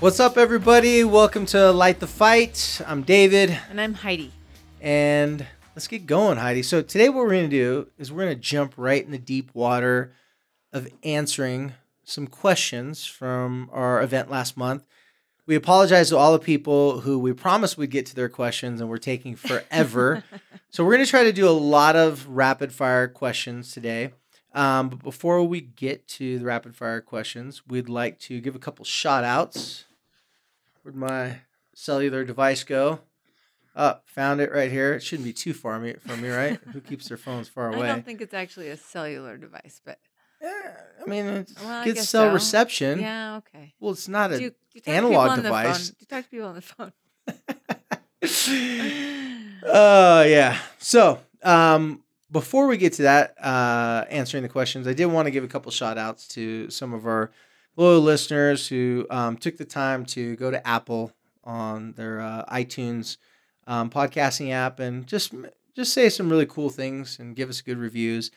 What's up, everybody? Welcome to Light the Fight. I'm David. And I'm Heidi. And let's get going, Heidi. So today what we're going to do is we're going to jump right in the deep water of answering some questions from our event last month. We apologize to all the people who we promised we'd get to their questions and we're taking forever. So we're going to try to do a lot of rapid-fire questions today. But before we get to the rapid-fire questions, we'd like to give a couple shout-outs. Where'd my cellular device go? Oh, found it right here. It shouldn't be too far from me, right? Who keeps their phones far away? I don't think it's actually a cellular device, but... Yeah, I mean, it gets cell reception. Yeah, okay. Well, it's not an analog device. You talk to people on the phone. Oh, yeah. So, before we get to that, answering the questions, I did want to give a couple shout-outs to some of our loyal listeners who took the time to go to Apple on their iTunes podcasting app and just say some really cool things and give us good reviews.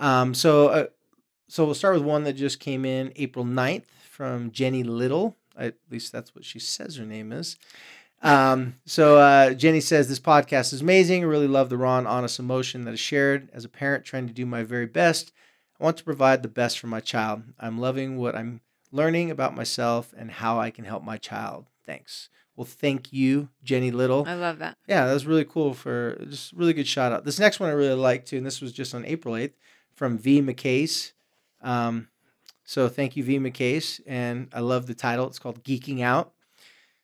So we'll start with one that just came in April 9th from Jenny Little. At least that's what she says her name is. Jenny says, this podcast is amazing. I really love the raw and honest emotion that is shared. As a parent trying to do my very best, I want to provide the best for my child. I'm loving what I'm learning about myself and how I can help my child. Thanks. Well, thank you, Jenny Little. I love that. Yeah, that was really cool for just really good shout out. This next one I really liked too, and this was just on April 8th from V. McCase. So thank you, V. McCase. And I love the title. It's called Geeking Out.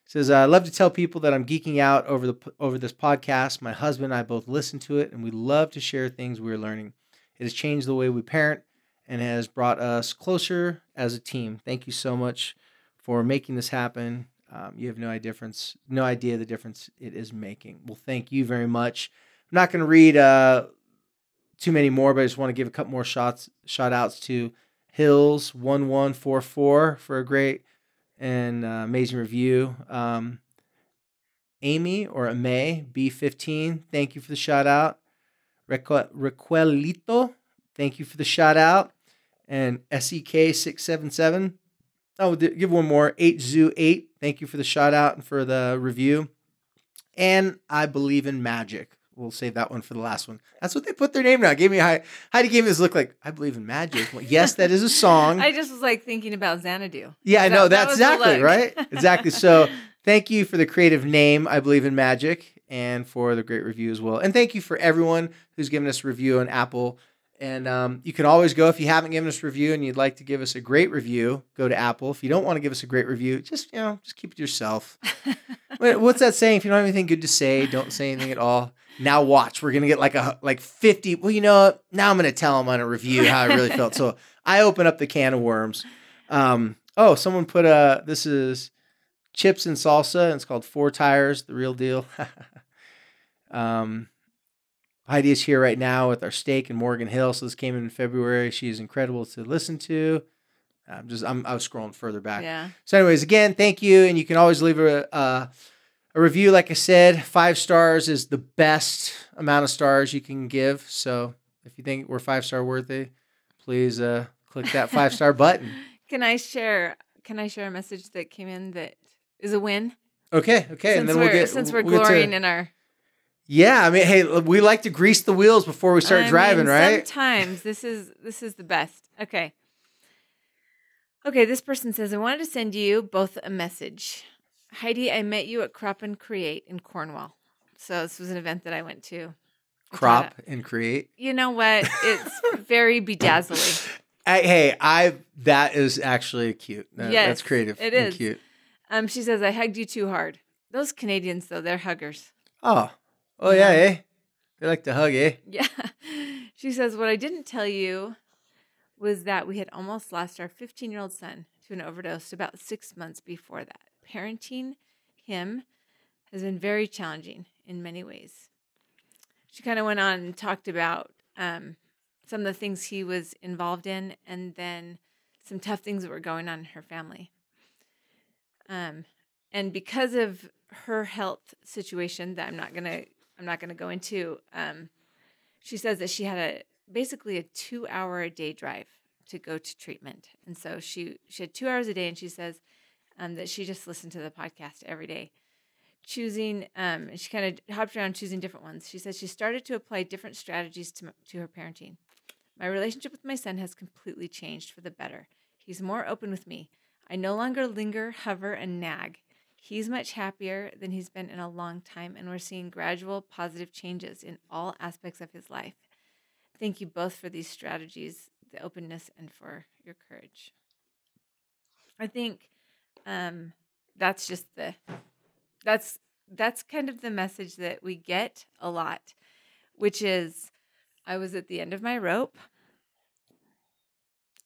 Says, I love to tell people that I'm geeking out over this podcast. My husband and I both listen to it, and we love to share things we're learning. It has changed the way we parent and has brought us closer as a team. Thank you so much for making this happen. You have no idea the difference it is making. Well, thank you very much. I'm not going to read too many more, but I just want to give a couple more shout outs to Hills1144 for a great and amazing review. Amy or Amay B15, thank you for the shout out. Requelito, thank you for the shout out. And SEK677, I'll give one more. HZoo8, thank you for the shout out and for the review. And I Believe in Magic. We'll save that one for the last one. That's what they put their name down. Heidi gave me this look like, I believe in magic. Well, yes, that is a song. I just was like thinking about Xanadu. Yeah, I know. That's exactly right. Exactly. So thank you for the creative name, I Believe in Magic, and for the great review as well. And thank you for everyone who's given us a review on Apple. And you can always go, if you haven't given us a review and you'd like to give us a great review, go to Apple. If you don't want to give us a great review, just keep it to yourself. What's that saying? If you don't have anything good to say, don't say anything at all. Now watch, we're going to get like 50. Well, you know what? Now I'm going to tell them on a review how I really felt. So I open up the can of worms. Someone put this is chips and salsa, and it's called Four Tires, the real deal. Heidi is here right now with our steak in Morgan Hill. So this came in February. She is incredible to listen to. I was scrolling further back. Yeah. So anyways, again, thank you. And you can always leave a review. Like I said, 5 stars is the best amount of stars you can give. So if you think we're 5-star worthy, please click that 5-star button. Can I share a message that came in that is a win? Okay. Since we're glorying in our... Yeah, I mean, hey, we like to grease the wheels before we start driving, right? Sometimes this is the best. Okay, this person says, I wanted to send you both a message. Heidi, I met you at Crop and Create in Cornwall. So this was an event that I went to. Crop and Create? You know what? It's very bedazzling. That is actually cute. Yes, that's creative. It is. And cute. She says, I hugged you too hard. Those Canadians, though, they're huggers. Oh. Oh, yeah, eh? They like to hug, eh? Yeah. She says, what I didn't tell you was that we had almost lost our 15-year-old son to an overdose about 6 months before that. Parenting him has been very challenging in many ways. She kind of went on and talked about some of the things he was involved in and then some tough things that were going on in her family. And because of her health situation that I'm not gonna go into, she says that she had basically a 2-hour-a-day drive to go to treatment. And so she had 2 hours a day, and she says that she just listened to the podcast every day, choosing, and she kind of hopped around choosing different ones. She says she started to apply different strategies to her parenting. My relationship with my son has completely changed for the better. He's more open with me. I no longer linger, hover, and nag. He's much happier than he's been in a long time, and we're seeing gradual positive changes in all aspects of his life. Thank you both for these strategies, the openness, and for your courage. I think that's just that's kind of the message that we get a lot, which is I was at the end of my rope,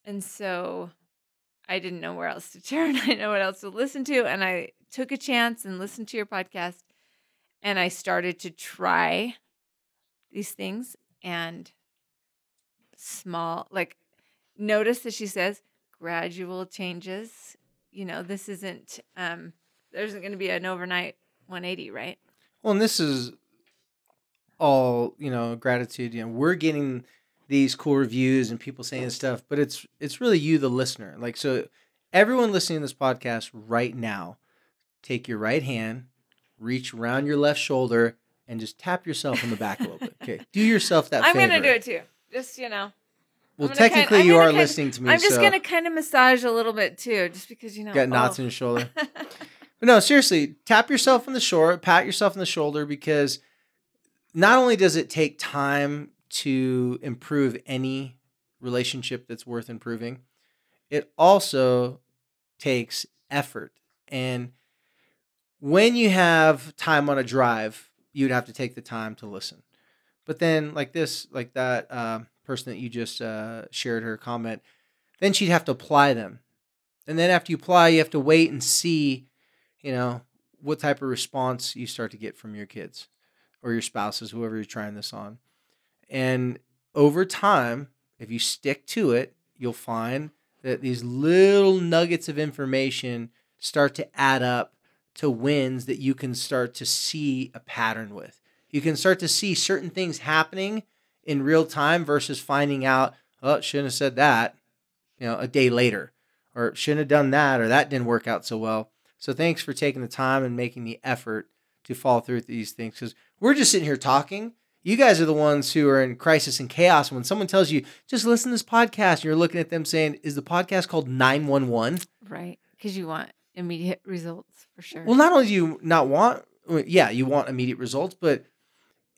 and so I didn't know where else to turn. I didn't know what else to listen to. And I took a chance and listened to your podcast. And I started to try these things and notice that she says gradual changes. You know, this isn't, there isn't going to be an overnight 180, right? Well, and this is all, you know, gratitude. You know, we're getting these cool reviews and people saying stuff, but it's really you, the listener. Like, so everyone listening to this podcast right now, take your right hand, reach around your left shoulder, and just tap yourself on the back a little bit. Okay. Do yourself that favor. I'm going to do it too. Just, you know. Well, technically you are listening to me. I'm just going to kind of massage a little bit too, just because, you know. Got knots in your shoulder. But no, seriously, tap yourself on the shoulder, pat yourself on the shoulder, because not only does it take time to improve any relationship that's worth improving, it also takes effort. And when you have time on a drive, you'd have to take the time to listen. But then like that person that you just shared her comment, then she'd have to apply them. And then after you apply, you have to wait and see, you know, what type of response you start to get from your kids or your spouses, whoever you're trying this on. And over time, if you stick to it, you'll find that these little nuggets of information start to add up to wins that you can start to see a pattern with. You can start to see certain things happening in real time versus finding out, oh, shouldn't have said that, you know, a day later, or shouldn't have done that, or that didn't work out so well. So thanks for taking the time and making the effort to follow through with these things, because we're just sitting here talking. You guys are the ones who are in crisis and chaos. When someone tells you, just listen to this podcast, you're looking at them saying, is the podcast called 911? Right. Because you want immediate results for sure. Well, not only do you not want, you want immediate results, but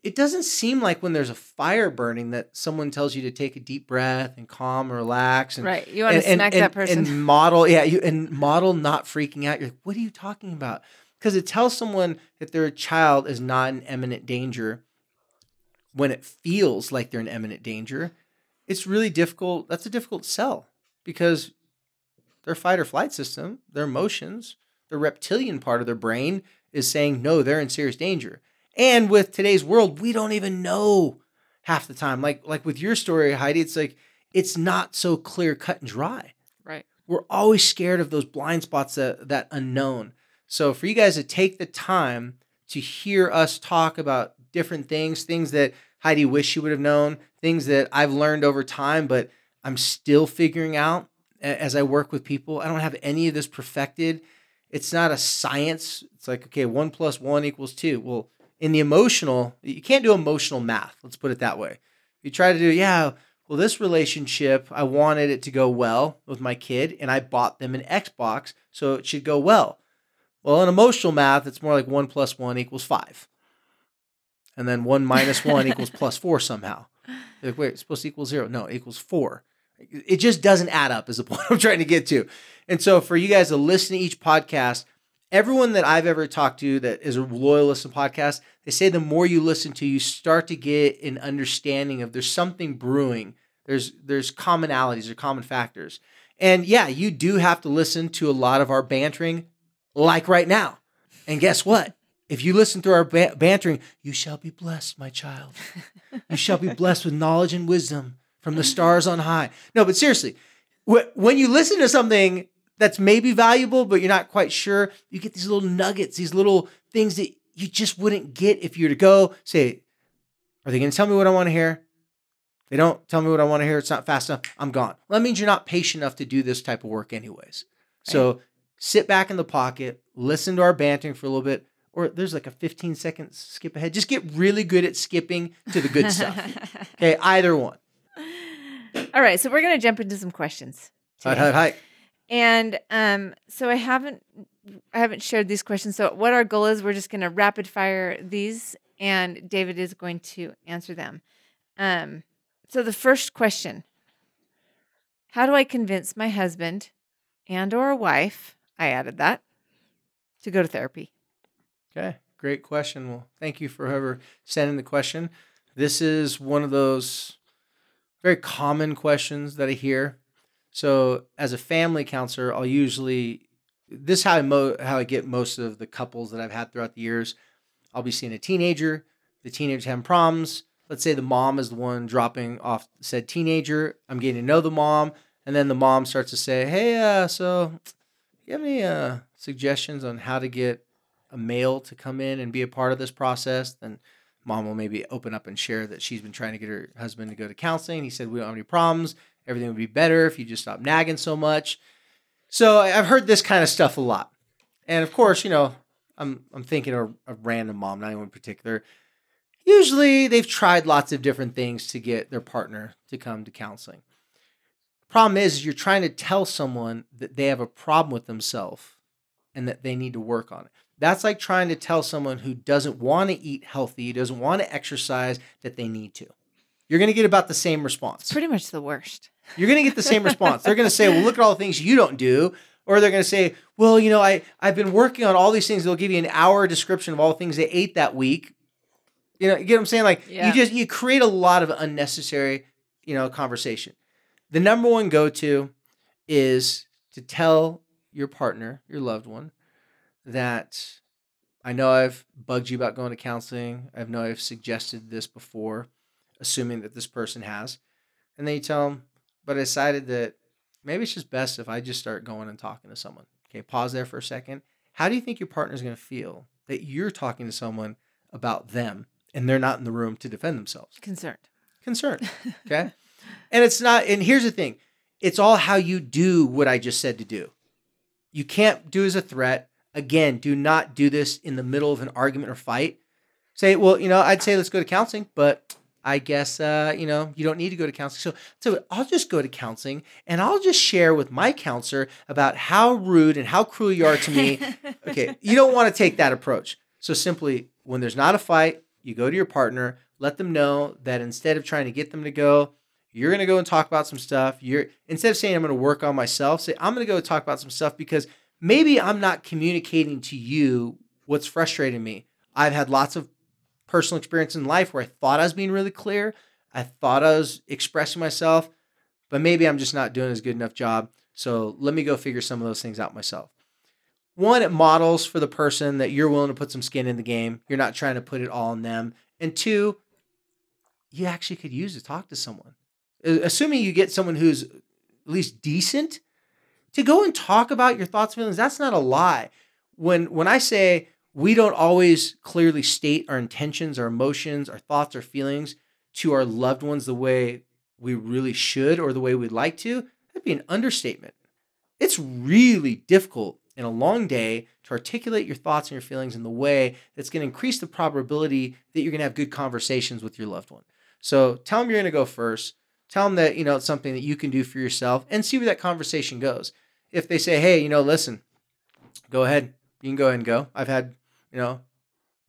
it doesn't seem like when there's a fire burning that someone tells you to take a deep breath and calm and relax. And, right. You want to smack that person. And model, model not freaking out. You're like, what are you talking about? Because it tells someone that their child is not in imminent danger. When it feels like they're in imminent danger, it's really difficult. That's a difficult sell, because their fight or flight system, their emotions, the reptilian part of their brain is saying, no, they're in serious danger. And with today's world, we don't even know half the time. Like with your story, Heidi, it's like, it's not so clear cut and dry. Right. We're always scared of those blind spots, that unknown. So for you guys to take the time to hear us talk about different things that Heidi wished she would have known, things that I've learned over time, but I'm still figuring out as I work with people. I don't have any of this perfected. It's not a science. It's like, okay, 1 + 1 = 2. Well, in the emotional, you can't do emotional math. Let's put it that way. You try to do, this relationship, I wanted it to go well with my kid, and I bought them an Xbox, so it should go well. Well, in emotional math, it's more like 1 + 1 = 5. And then 1 - 1 = +4 somehow. You're like, wait, it's supposed to equal 0. No, it equals 4. It just doesn't add up is the point I'm trying to get to. And so for you guys to listen to each podcast Everyone that I've ever talked to that is a loyal listener to podcasts, they say the more you listen to, you start to get an understanding of there's something brewing. There's commonalities or common factors. And yeah, you do have to listen to a lot of our bantering, like right now. And guess what? If you listen to our bantering, you shall be blessed, my child. You shall be blessed with knowledge and wisdom from the stars on high. No, but seriously, when you listen to something that's maybe valuable, but you're not quite sure, you get these little nuggets, these little things that you just wouldn't get if you were to go say, are they going to tell me what I want to hear? They don't tell me what I want to hear. It's not fast enough. I'm gone. Well, that means you're not patient enough to do this type of work anyways. Right. So sit back in the pocket, listen to our bantering for a little bit, or there's like a 15-second skip ahead. Just get really good at skipping to the good stuff. Okay, either one. All right, so we're going to jump into some questions today. Hi. And so I haven't shared these questions. So what our goal is, we're just going to rapid fire these, and David is going to answer them. So the first question, how do I convince my husband and or wife, I added that, to go to therapy? Okay, great question. Well, thank you for whoever sending the question. This is one of those very common questions that I hear. So as a family counselor, I'll usually, this is how I get most of the couples that I've had throughout the years. I'll be seeing a teenager, the teenager's having problems. Let's say the mom is the one dropping off said teenager. I'm getting to know the mom. And then the mom starts to say, hey, so you have any suggestions on how to get a male to come in and be a part of this process? Then mom will maybe open up and share that she's been trying to get her husband to go to counseling. He said, we don't have any problems. Everything would be better if you just stop nagging so much. So I've heard this kind of stuff a lot. And of course, I'm thinking of a random mom, not anyone in particular. Usually they've tried lots of different things to get their partner to come to counseling. Problem is you're trying to tell someone that they have a problem with themselves and that they need to work on it. That's like trying to tell someone who doesn't want to eat healthy, doesn't want to exercise, that they need to. You're going to get about the same response. It's pretty much the worst. You're going to get the same response. They're going to say, well, look at all the things you don't do. Or they're going to say, well, I've been working on all these things. They'll give you an hour description of all the things they ate that week. You get what I'm saying? Like yeah. you create a lot of unnecessary, conversation. The number one go-to is to tell your partner, your loved one, that I know I've bugged you about going to counseling. I know I've suggested this before, assuming that this person has. And then you tell them, but I decided that maybe it's just best if I just start going and talking to someone. Okay, pause there for a second. How do you think your partner's going to feel that you're talking to someone about them? And they're not in the room to defend themselves. Concerned. Okay. And it's not, and here's the thing. It's all how you do what I just said to do. You can't do as a threat. Again, do not do this in the middle of an argument or fight. Say, well, I'd say let's go to counseling, but I guess, you don't need to go to counseling. So I'll just go to counseling and I'll just share with my counselor about how rude and how cruel you are to me. Okay. You don't want to take that approach. So simply when there's not a fight, you go to your partner, let them know that instead of trying to get them to go, you're going to go and talk about some stuff. Instead of saying I'm going to work on myself, say I'm going to go talk about some stuff because maybe I'm not communicating to you what's frustrating me. I've had lots of personal experience in life where I thought I was being really clear. I thought I was expressing myself, but maybe I'm just not doing as good enough job. So let me go figure some of those things out myself. One, it models for the person that you're willing to put some skin in the game. You're not trying to put it all on them. And two, you actually could use to talk to someone. Assuming you get someone who's at least decent to go and talk about your thoughts and feelings, that's not a lie. When I say we don't always clearly state our intentions, our emotions, our thoughts, our feelings to our loved ones the way we really should or the way we'd like to, that'd be an understatement. It's really difficult in a long day to articulate your thoughts and your feelings in the way that's going to increase the probability that you're going to have good conversations with your loved one. So tell them you're going to go first. Tell them that, it's something that you can do for yourself and see where that conversation goes. If they say, hey, listen, go ahead. You can go ahead and go. I've had,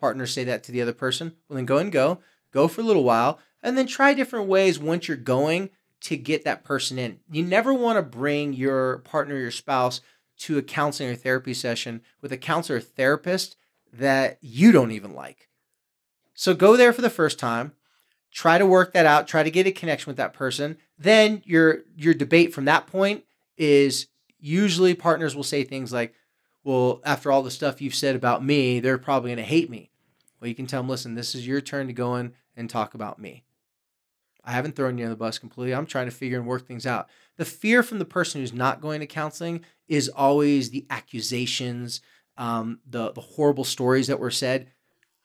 partners say that to the other person. Well, then go and go. Go for a little while and then try different ways once you're going to get that person in. You never want to bring your partner, your spouse to a counseling or therapy session with a counselor or therapist that you don't even like. So go there for the first time, try to work that out, try to get a connection with that person. Then your debate from that point is usually partners will say things like, well, after all the stuff you've said about me, they're probably going to hate me. Well, you can tell them, listen, this is your turn to go in and talk about me. I haven't thrown you on the bus completely. I'm trying to figure and work things out. The fear from the person who's not going to counseling is always the accusations, the horrible stories that were said.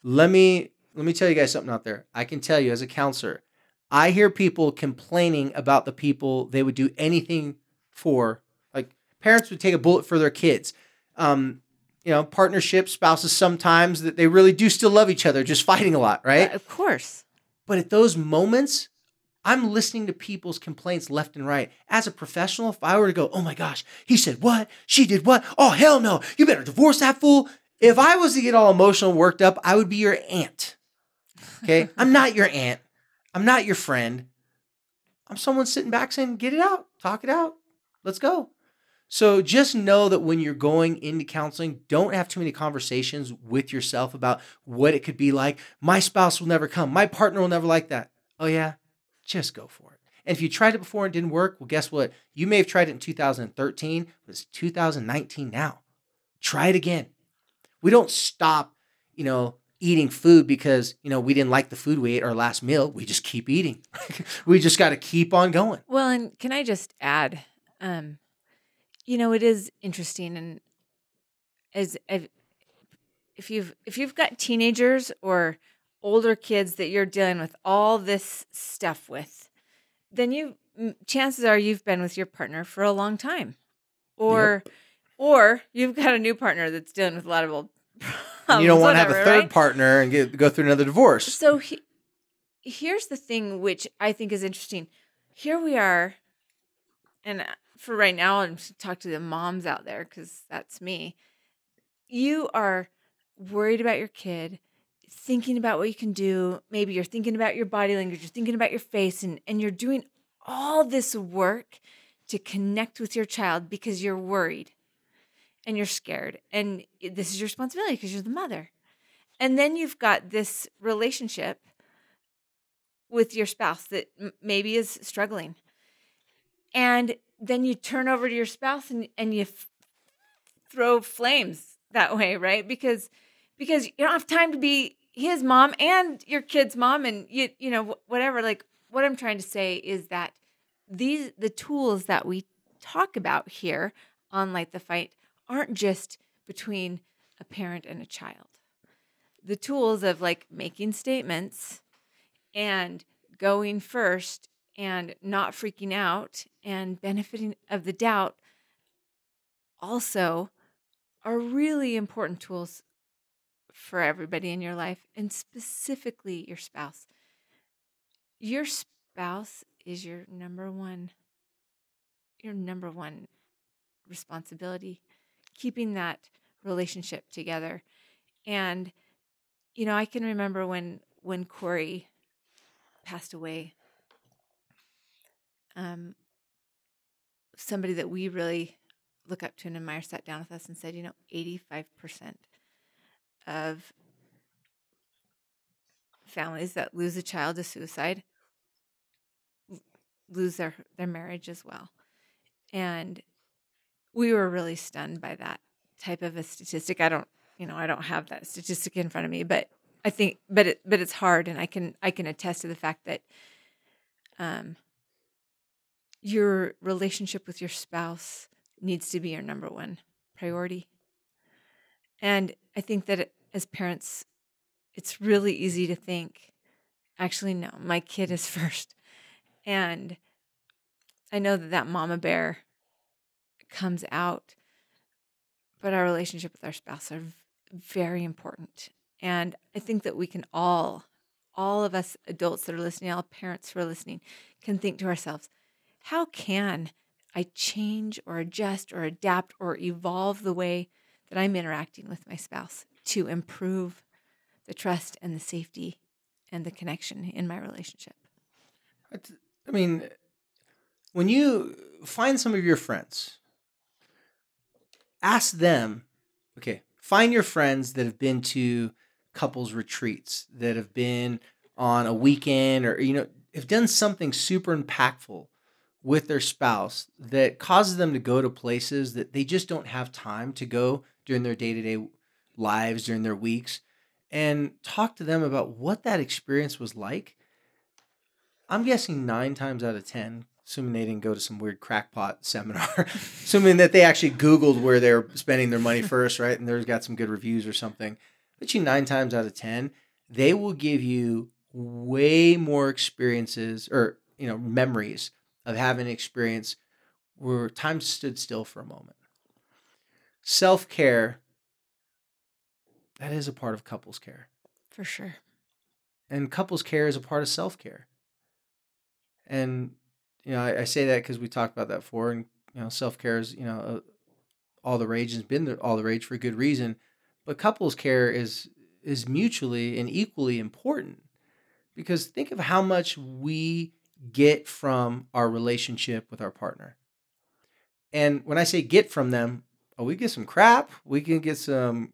Let me tell you guys something out there. I can tell you as a counselor, I hear people complaining about the people they would do anything for. Like parents would take a bullet for their kids. Partnerships, spouses sometimes that they really do still love each other, just fighting a lot, right? Of course. But at those moments, I'm listening to people's complaints left and right. As a professional, if I were to go, oh my gosh, he said what? She did what? Oh, hell no. You better divorce that fool. If I was to get all emotional and worked up, I would be your aunt. Okay. I'm not your aunt. I'm not your friend. I'm someone sitting back saying, get it out, talk it out. Let's go. So just know that when you're going into counseling, don't have too many conversations with yourself about what it could be like. My spouse will never come. My partner will never like that. Oh yeah, just go for it. And if you tried it before and didn't work, well, guess what? You may have tried it in 2013, but it's 2019 now. Try it again. We don't stop, eating food because, we didn't like the food we ate our last meal. We just keep eating. We just got to keep on going. Well, and can I just add, it is interesting, and as if you've got teenagers or older kids that you're dealing with all this stuff with, then chances are you've been with your partner for a long time, or yep. Or you've got a new partner that's dealing with a lot of old problems. And you don't want to have a third partner and go through another divorce. So here's the thing, which I think is interesting. Here we are, and. For right now, I'm to talk to the moms out there because that's me. You are worried about your kid, thinking about what you can do. Maybe you're thinking about your body language. You're thinking about your face, and you're doing all this work to connect with your child because you're worried and you're scared. And this is your responsibility because you're the mother. And then you've got this relationship with your spouse that maybe is struggling. And then you turn over to your spouse and you throw flames that way, right? Because you don't have time to be his mom and your kid's mom and whatever. Like what I'm trying to say is that the tools that we talk about here on Light the Fight aren't just between a parent and a child. The tools of like making statements and going first and not freaking out and benefiting of the doubt also are really important tools for everybody in your life, and specifically your spouse. Your spouse is your number one responsibility, keeping that relationship together. And, I can remember when Corey passed away, somebody that we really look up to and admire sat down with us and said, 85% of families that lose a child to suicide lose their marriage as well. And we were really stunned by that type of a statistic. I don't have that statistic in front of me, but I think, but it's hard. And I can attest to the fact that, your relationship with your spouse needs to be your number one priority. And I think that as parents, it's really easy to think, actually, no, my kid is first. And I know that mama bear comes out, but our relationship with our spouse are very important. And I think that we can all of us adults that are listening, all parents who are listening, can think to ourselves, how can I change or adjust or adapt or evolve the way that I'm interacting with my spouse to improve the trust and the safety and the connection in my relationship? I mean, when you find some of your friends, ask them, okay, find your friends that have been to couples retreats, that have been on a weekend, or, you know, have done something super impactful with their spouse that causes them to go to places that they just don't have time to go during their day-to-day lives, during their weeks, and talk to them about what that experience was like. I'm guessing 9 times out of 10, assuming they didn't go to some weird crackpot seminar, assuming that they actually Googled where they're spending their money first, right? And there's got some good reviews or something. But you 9 times out of 10, they will give you way more experiences or, you know, memories of having an experience where time stood still for a moment. Self-care, that is a part of couples care. For sure. And couples care is a part of self-care. And, you know, I say that because we talked about that before, and, you know, self-care is, you know, all the rage, has been all the rage for good reason, but couples care is mutually and equally important, because think of how much we get from our relationship with our partner. And when I say get from them, oh, we get some crap, we can get some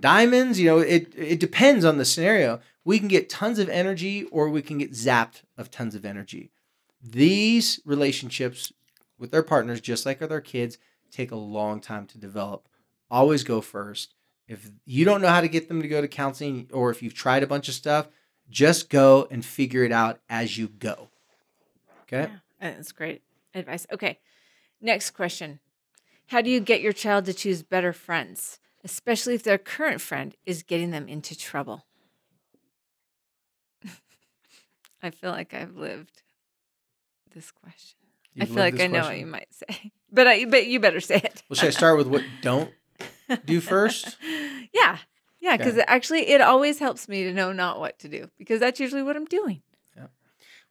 diamonds, you know, it depends on the scenario. We can get tons of energy, or we can get zapped of tons of energy. These relationships with their partners, just like with our kids, take a long time to develop. Always go first. If you don't know how to get them to go to counseling, or if you've tried a bunch of stuff, just go and figure it out as you go. Okay? Yeah, that's great advice. Okay. Next question. How do you get your child to choose better friends, especially if their current friend is getting them into trouble? I feel like I've lived this question. You've I feel like I know what you might say, but you better say it. Well, should I start with what don't do first? Yeah, because actually it always helps me to know not what to do, because that's usually what I'm doing. Yeah.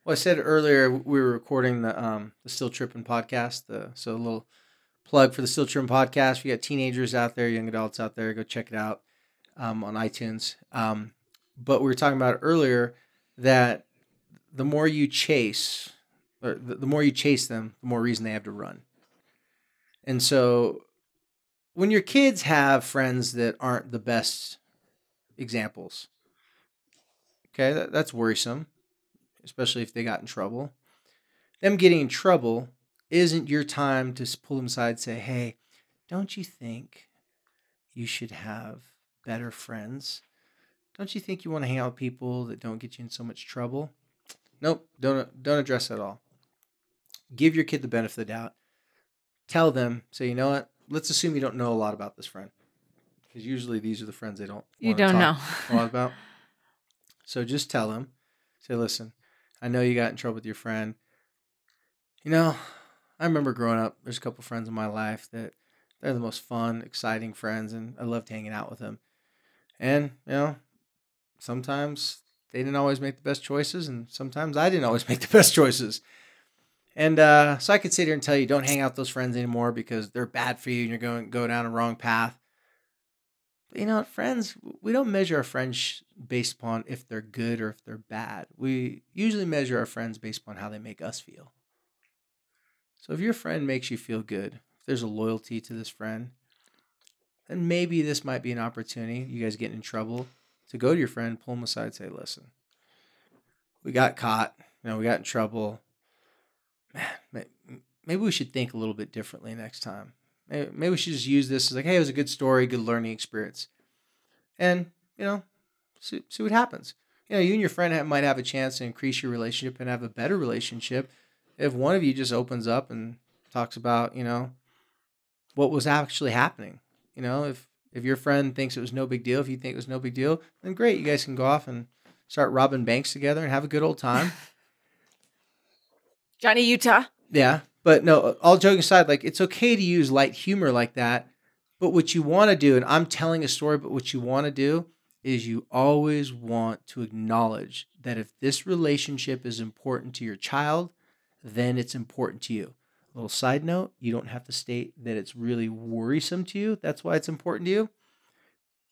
Well, I said earlier we were recording the Still Trippin' podcast, so a little plug for the Still Trippin' podcast. We got teenagers out there, young adults out there. Go check it out on iTunes. But we were talking about earlier that the more you chase, or the more you chase them, the more reason they have to run. And so when your kids have friends that aren't the best examples, okay, that's worrisome, especially if they got in trouble. Them getting in trouble isn't your time to pull them aside and say, hey, don't you think you should have better friends? Don't you think you want to hang out with people that don't get you in so much trouble? Nope, don't address that at all. Give your kid the benefit of the doubt. Tell them, say, you know what? Let's assume you don't know a lot about this friend, because usually these are the friends they don't know a lot about. So just tell them, say, listen, I know you got in trouble with your friend. You know, I remember growing up, there's a couple friends in my life that they're the most fun, exciting friends, and I loved hanging out with them. And, you know, sometimes they didn't always make the best choices, and sometimes I didn't always make the best choices. And so I could sit here and tell you, don't hang out with those friends anymore because they're bad for you and you're going to go down a wrong path. But, you know, friends, we don't measure our friends based upon if they're good or if they're bad. We usually measure our friends based upon how they make us feel. So if your friend makes you feel good, if there's a loyalty to this friend, then maybe this might be an opportunity, you guys getting in trouble, to go to your friend, pull them aside and say, listen, we got caught, you know, we got in trouble. Man, maybe we should think a little bit differently next time. Maybe we should just use this as like, hey, it was a good story, good learning experience. And, you know, see what happens. You know, you and your friend might have a chance to increase your relationship and have a better relationship if one of you just opens up and talks about, you know, what was actually happening. You know, if your friend thinks it was no big deal, if you think it was no big deal, then great. You guys can go off and start robbing banks together and have a good old time. Johnny Utah. Yeah. But no, all joking aside, like, it's okay to use light humor like that. But what you want to do, and I'm telling a story, but what you want to do is you always want to acknowledge that if this relationship is important to your child, then it's important to you. A little side note, you don't have to state that it's really worrisome to you. That's why it's important to you.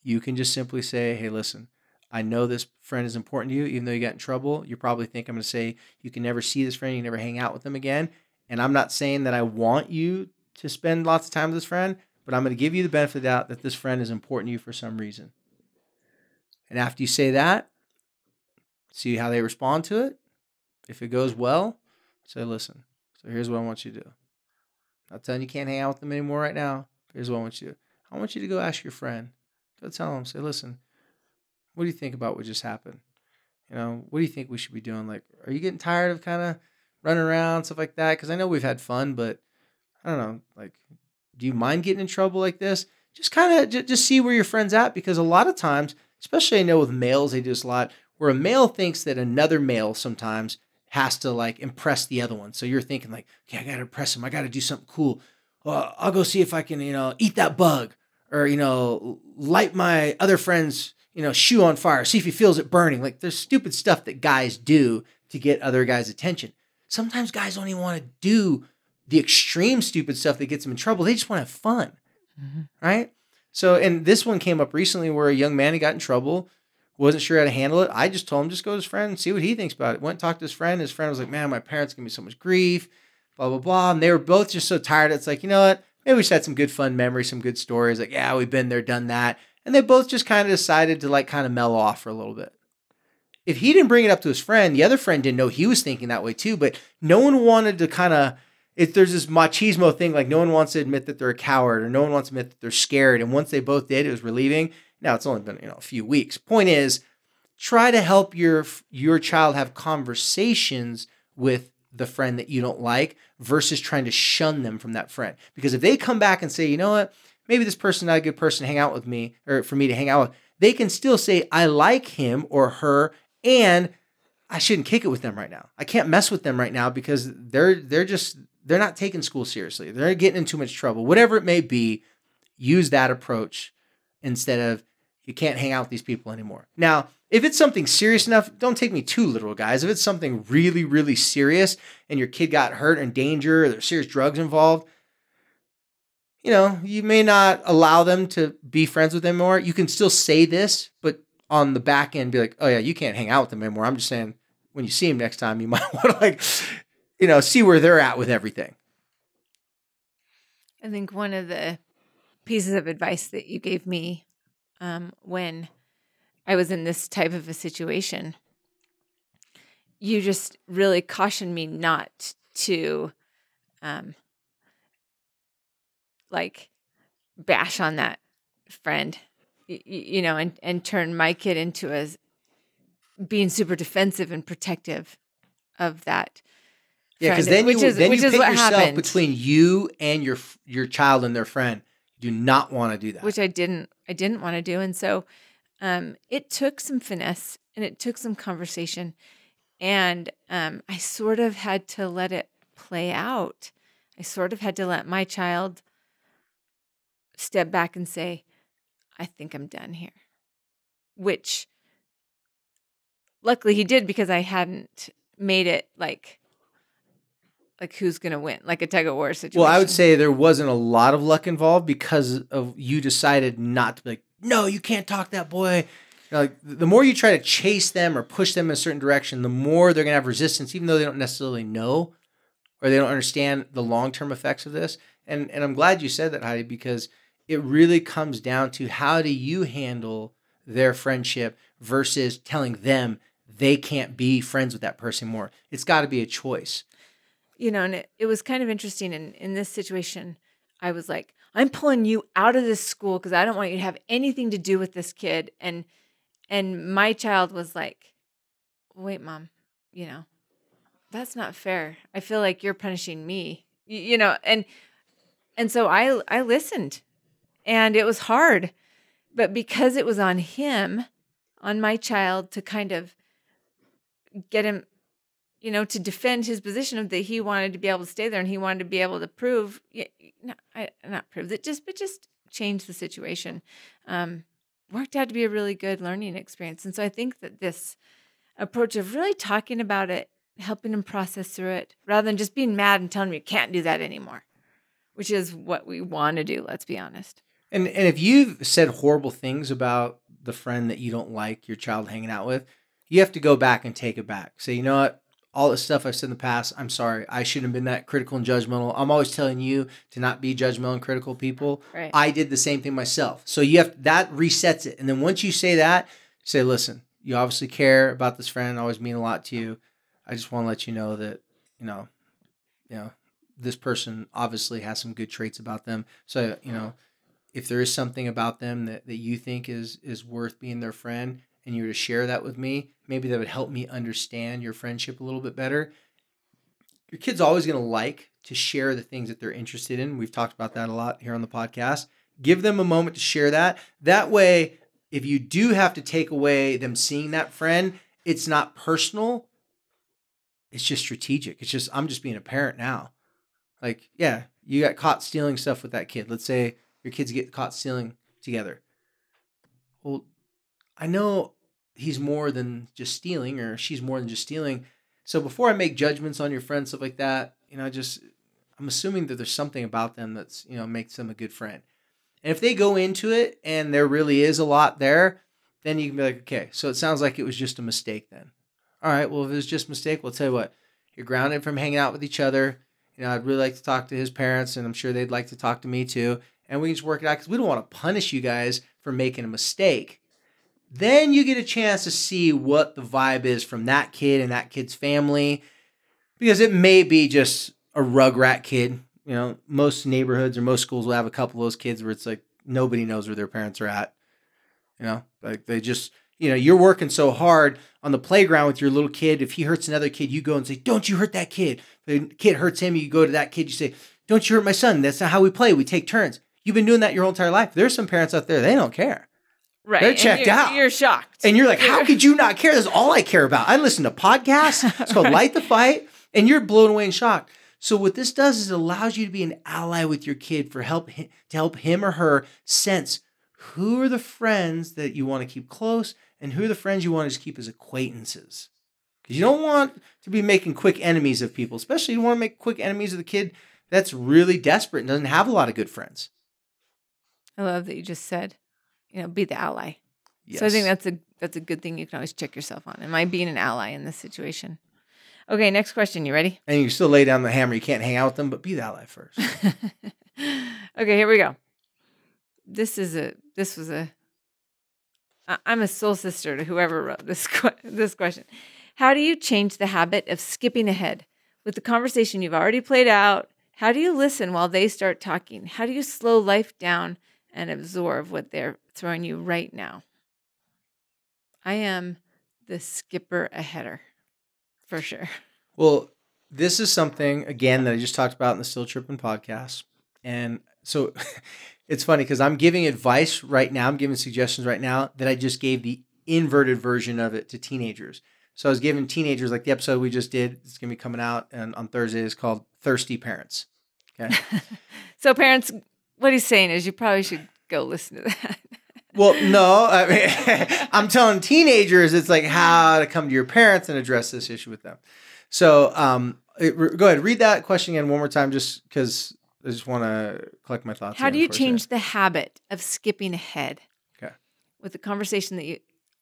You can just simply say, hey, listen, I know this friend is important to you, even though you got in trouble. You probably think I'm going to say you can never see this friend, you can never hang out with them again. And I'm not saying that I want you to spend lots of time with this friend, but I'm going to give you the benefit of the doubt that this friend is important to you for some reason. And after you say that, see how they respond to it. If it goes well, say, listen, so here's what I want you to do. I'm not telling you can't hang out with them anymore right now. Here's what I want you to do. I want you to go ask your friend. Go tell them, say, listen, what do you think about what just happened? You know, what do you think we should be doing? Like, are you getting tired of kind of running around, stuff like that? Because I know we've had fun, but I don't know, like, do you mind getting in trouble like this? Just kind of just see where your friend's at, because a lot of times, especially I know with males, they do this a lot, where a male thinks that another male sometimes has to like impress the other one. So you're thinking like, okay, I got to impress him. I got to do something cool. Well, I'll go see if I can, you know, eat that bug or, you know, light my other friend's, you know, shoe on fire. See if he feels it burning. Like there's stupid stuff that guys do to get other guys' attention. Sometimes guys don't even want to do the extreme stupid stuff that gets them in trouble. They just want to have fun, right? So, and this one came up recently where a young man who got in trouble, wasn't sure how to handle it. I just told him, just go to his friend and see what he thinks about it. Went and talked to his friend. His friend was like, man, my parents give me so much grief, blah, blah, blah. And they were both just so tired. It's like, you know what? Maybe we just had some good fun memories, some good stories. Like, yeah, we've been there, done that. And they both just kind of decided to like kind of mellow off for a little bit. If he didn't bring it up to his friend, the other friend didn't know he was thinking that way too, but no one wanted to kind of, if there's this machismo thing, like no one wants to admit that they're a coward or no one wants to admit that they're scared. And once they both did, it was relieving. Now it's only been, you know, a few weeks. Point is, try to help your child have conversations with the friend that you don't like versus trying to shun them from that friend. Because if they come back and say, you know what, maybe this person's not a good person to hang out with me or for me to hang out with, they can still say, I like him or her, and I shouldn't kick it with them right now. I can't mess with them right now because they're not taking school seriously. They're getting in too much trouble. Whatever it may be, use that approach instead of you can't hang out with these people anymore. Now, if it's something serious enough, don't take me too literal, guys. If it's something really, really serious and your kid got hurt or in danger or there's serious drugs involved, you know, you may not allow them to be friends with them anymore. You can still say this, but on the back end be like, oh yeah, you can't hang out with them anymore. I'm just saying when you see them next time, you might want to like, you know, see where they're at with everything. I think one of the pieces of advice that you gave me when I was in this type of a situation, you just really cautioned me not to like bash on that friend, you know, and turn my kid into as being super defensive and protective of that. Yeah, because then you put yourself between you and your child and their friend. Do not want to do that. Which I didn't want to do. And so it took some finesse and it took some conversation. And I sort of had to let it play out. I sort of had to let my child step back and say, I think I'm done here. Which luckily he did, because I hadn't made it like who's going to win, like a tug of war situation. Well, I would say there wasn't a lot of luck involved because of you decided not to be like, no, you can't talk that boy. You know, like the more you try to chase them or push them in a certain direction, the more they're going to have resistance, even though they don't necessarily know or they don't understand the long-term effects of this. And I'm glad you said that, Heidi, because it really comes down to how do you handle their friendship versus telling them they can't be friends with that person more. It's got to be a choice. You know, and it was kind of interesting. In this situation, I was like, I'm pulling you out of this school because I don't want you to have anything to do with this kid. And my child was like, wait, Mom, you know, that's not fair. I feel like you're punishing me, you know. And so I listened, and it was hard. But because it was on him, on my child, to kind of get him, you know, to defend his position of that he wanted to be able to stay there and he wanted to be able to prove, just change the situation. Worked out to be a really good learning experience. And so I think that this approach of really talking about it, helping him process through it, rather than just being mad and telling him you can't do that anymore, which is what we want to do, let's be honest. And if you've said horrible things about the friend that you don't like your child hanging out with, you have to go back and take it back. Say, you know what? all the stuff I've said in the past. I'm sorry. I shouldn't have been that critical and judgmental. I'm always telling you to not be judgmental and critical people. Right. I did the same thing myself. So you have that resets it. And then once you say that, say, listen, you obviously care about this friend. I always mean a lot to you. I just want to let you know that, you know, this person obviously has some good traits about them. So, you know, if there is something about them that you think is worth being their friend, and you were to share that with me, maybe that would help me understand your friendship a little bit better. Your kid's always going to like to share the things that they're interested in. We've talked about that a lot here on the podcast. Give them a moment to share that. That way, if you do have to take away them seeing that friend, it's not personal. It's just strategic. It's just, I'm just being a parent now. Like, yeah, you got caught stealing stuff with that kid. Let's say your kids get caught stealing together. Well, I know he's more than just stealing, or she's more than just stealing. So before I make judgments on your friends, stuff like that, you know, I'm assuming that there's something about them that's, you know, makes them a good friend. And if they go into it and there really is a lot there, then you can be like, okay, so it sounds like it was just a mistake then. All right, well, if it was just a mistake, well, I'll tell you what, you're grounded from hanging out with each other. You know, I'd really like to talk to his parents, and I'm sure they'd like to talk to me too. And we can just work it out, because we don't want to punish you guys for making a mistake. Then you get a chance to see what the vibe is from that kid and that kid's family, because it may be just a rugrat kid. You know, most neighborhoods or most schools will have a couple of those kids where it's like nobody knows where their parents are at. You know, like they just, you know, you're working so hard on the playground with your little kid. If he hurts another kid, you go and say, don't you hurt that kid. If the kid hurts him, you go to that kid, you say, don't you hurt my son. That's not how we play. We take turns. You've been doing that your whole entire life. There's some parents out there, they don't care. Right. They're checked out. You're shocked. And you're like, how could you not care? That's all I care about. I listen to podcasts. It's called Light the Fight. And you're blown away and shocked. So what this does is it allows you to be an ally with your kid to help him or her sense who are the friends that you want to keep close and who are the friends you want to just keep as acquaintances. Because you don't want to be making quick enemies of people, especially you want to make quick enemies of the kid that's really desperate and doesn't have a lot of good friends. I love that you just said, you know, be the ally. Yes. So I think that's a good thing you can always check yourself on. Am I being an ally in this situation? Okay, next question. You ready? And you still lay down the hammer. You can't hang out with them, but be the ally first. Okay, here we go. I'm a soul sister to whoever wrote this question. How do you change the habit of skipping ahead with the conversation you've already played out? How do you listen while they start talking? How do you slow life down and absorb what they're throwing you right now? I am the skipper aheader, for sure. Well, this is something, again, that I just talked about in the Still Trippin' podcast. And so it's funny because I'm giving advice right now, I'm giving suggestions right now that I just gave the inverted version of it to teenagers. So I was giving teenagers, like the episode we just did, it's going to be coming out on Thursday, is called Thirsty Parents. Okay. So parents... what he's saying is you probably should go listen to that. Well, no, I mean, I'm telling teenagers it's like how to come to your parents and address this issue with them. So go ahead, read that question again one more time, just because I just want to collect my thoughts. How do you change the habit of skipping ahead? Okay. With the conversation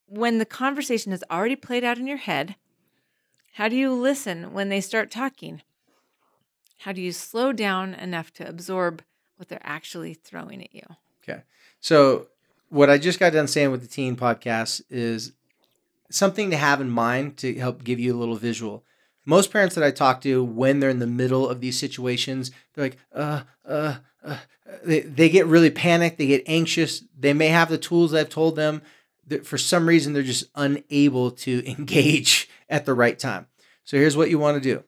when the conversation has already played out in your head, how do you listen when they start talking? How do you slow down enough to absorb what they're actually throwing at you? Okay. So what I just got done saying with the teen podcast is something to have in mind to help give you a little visual. Most parents that I talk to, when they're in the middle of these situations, they're like, they get really panicked. They get anxious. They may have the tools I've told them, that for some reason, they're just unable to engage at the right time. So here's what you want to do.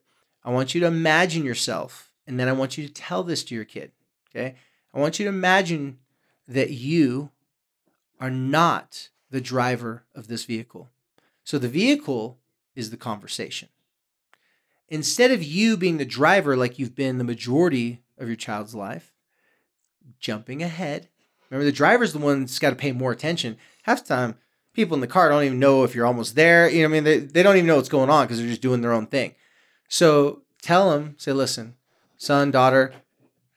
I want you to imagine yourself. And then I want you to tell this to your kid. Okay, I want you to imagine that you are not the driver of this vehicle. So the vehicle is the conversation. Instead of you being the driver like you've been the majority of your child's life, jumping ahead. Remember, the driver's the one that's got to pay more attention. Half the time, people in the car don't even know if you're almost there. You know what I mean? They don't even know what's going on because they're just doing their own thing. So tell them, say, listen, son, daughter,